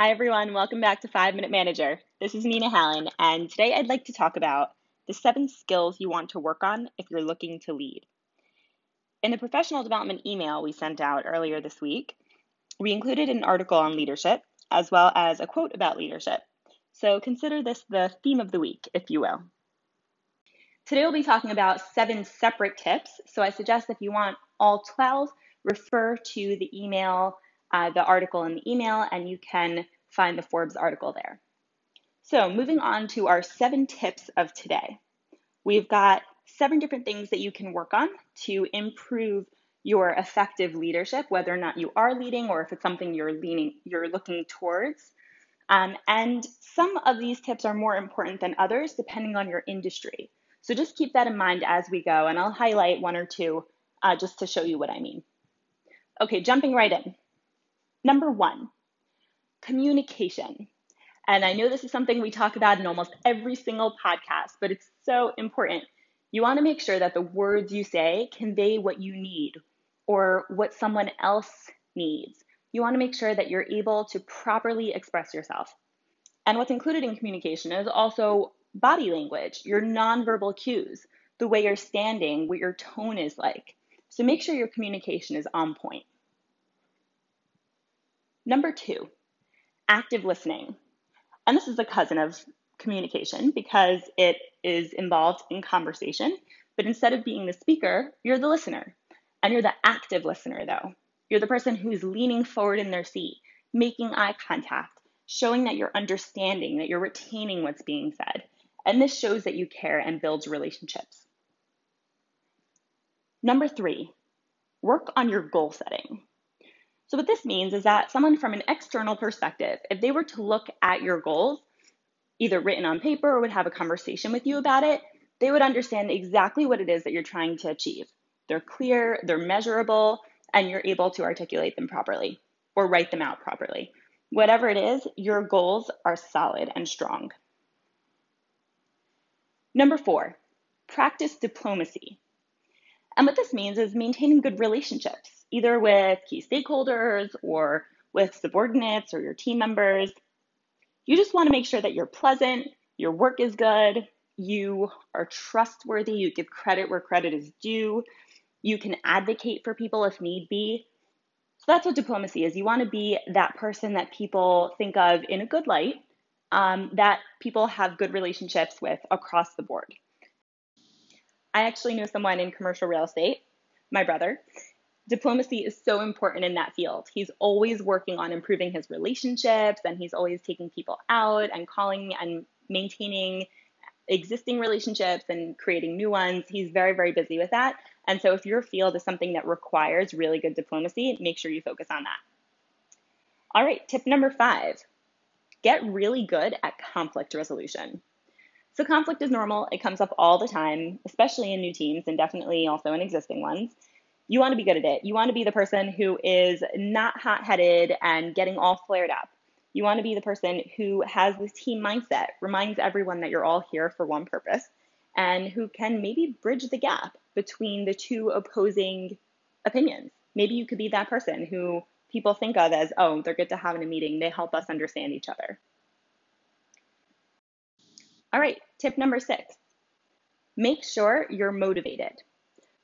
Hi everyone, welcome back to 5 Minute Manager. This is Nina Hallin, and today I'd like to talk about the 7 skills you want to work on if you're looking to lead. In the professional development email we sent out earlier this week, we included an article on leadership, as well as a quote about leadership. So consider this the theme of the week, if you will. Today we'll be talking about 7 separate tips, so I suggest if you want all 12, refer to the article in the email, and you can find the Forbes article there. So moving on to our 7 tips of today. We've got 7 different things that you can work on to improve your effective leadership, whether or not you are leading or if it's something you're looking towards. And some of these tips are more important than others depending on your industry. So just keep that in mind as we go, and I'll highlight 1 or 2 just to show you what I mean. Okay, jumping right in. Number 1, communication. And I know this is something we talk about in almost every single podcast, but it's so important. You want to make sure that the words you say convey what you need or what someone else needs. You want to make sure that you're able to properly express yourself. And what's included in communication is also body language, your nonverbal cues, the way you're standing, what your tone is like. So make sure your communication is on point. Number 2, active listening. And this is a cousin of communication because it is involved in conversation, but instead of being the speaker, you're the listener. And you're the active listener though. You're the person who's leaning forward in their seat, making eye contact, showing that you're understanding, that you're retaining what's being said. And this shows that you care and builds relationships. Number 3, work on your goal setting. So what this means is that someone from an external perspective, if they were to look at your goals, either written on paper or would have a conversation with you about it, they would understand exactly what it is that you're trying to achieve. They're clear, they're measurable, and you're able to articulate them properly or write them out properly. Whatever it is, your goals are solid and strong. Number 4, practice diplomacy. And what this means is maintaining good relationships, either with key stakeholders or with subordinates or your team members. You just want to make sure that you're pleasant, your work is good, you are trustworthy, you give credit where credit is due, you can advocate for people if need be. So that's what diplomacy is. You want to be that person that people think of in a good light, that people have good relationships with across the board. I actually know someone in commercial real estate, my brother. Diplomacy is so important in that field. He's always working on improving his relationships, and he's always taking people out and calling and maintaining existing relationships and creating new ones. He's very, very busy with that. And so if your field is something that requires really good diplomacy, make sure you focus on that. All right, tip number 5, get really good at conflict resolution. So conflict is normal. It comes up all the time, especially in new teams and definitely also in existing ones. You want to be good at it. You want to be the person who is not hot-headed and getting all flared up. You want to be the person who has this team mindset, reminds everyone that you're all here for one purpose, and who can maybe bridge the gap between the two opposing opinions. Maybe you could be that person who people think of as, oh, they're good to have in a meeting. They help us understand each other. All right, tip number 6, make sure you're motivated.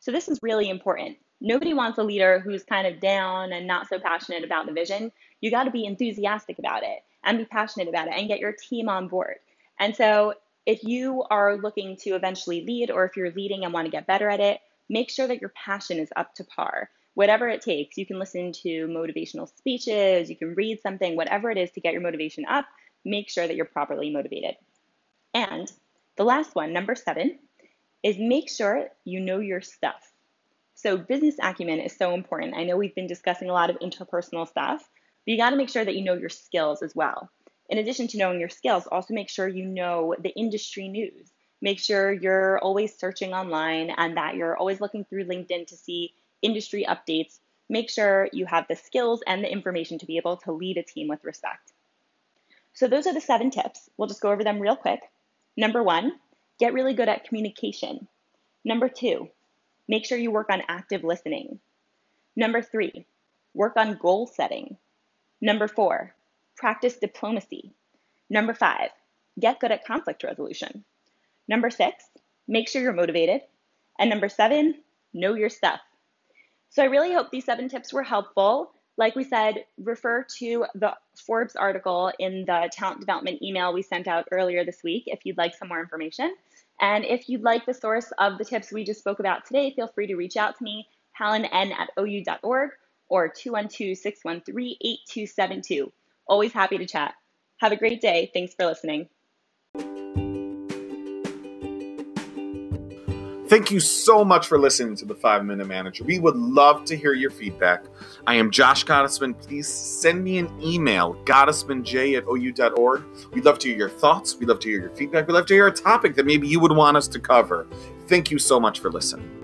So this is really important. Nobody wants a leader who's kind of down and not so passionate about the vision. You got to be enthusiastic about it and be passionate about it and get your team on board. And so if you are looking to eventually lead, or if you're leading and want to get better at it, make sure that your passion is up to par. Whatever it takes, you can listen to motivational speeches, you can read something, whatever it is to get your motivation up, make sure that you're properly motivated. And the last one, number 7, is make sure you know your stuff. So business acumen is so important. I know we've been discussing a lot of interpersonal stuff, but you got to make sure that you know your skills as well. In addition to knowing your skills, also make sure you know the industry news. Make sure you're always searching online and that you're always looking through LinkedIn to see industry updates. Make sure you have the skills and the information to be able to lead a team with respect. So those are the 7 tips. We'll just go over them real quick. Number 1, get really good at communication. Number 2, make sure you work on active listening. Number 3, work on goal setting. Number 4, Practice diplomacy. Number 5, get good at conflict resolution. Number 6, make sure you're motivated. And number 7, know your stuff. So I really hope these 7 tips were helpful. Like we said, refer to the Forbes article in the talent development email we sent out earlier this week if you'd like some more information. And if you'd like the source of the tips we just spoke about today, feel free to reach out to me, hallinn@ou.org or 212-613-8272. Always happy to chat. Have a great day. Thanks for listening. Thank you so much for listening to the 5 Minute Manager. We would love to hear your feedback. I am Josh Gottesman. Please send me an email, gottesmanj@ou.org. We'd love to hear your thoughts. We'd love to hear your feedback. We'd love to hear a topic that maybe you would want us to cover. Thank you so much for listening.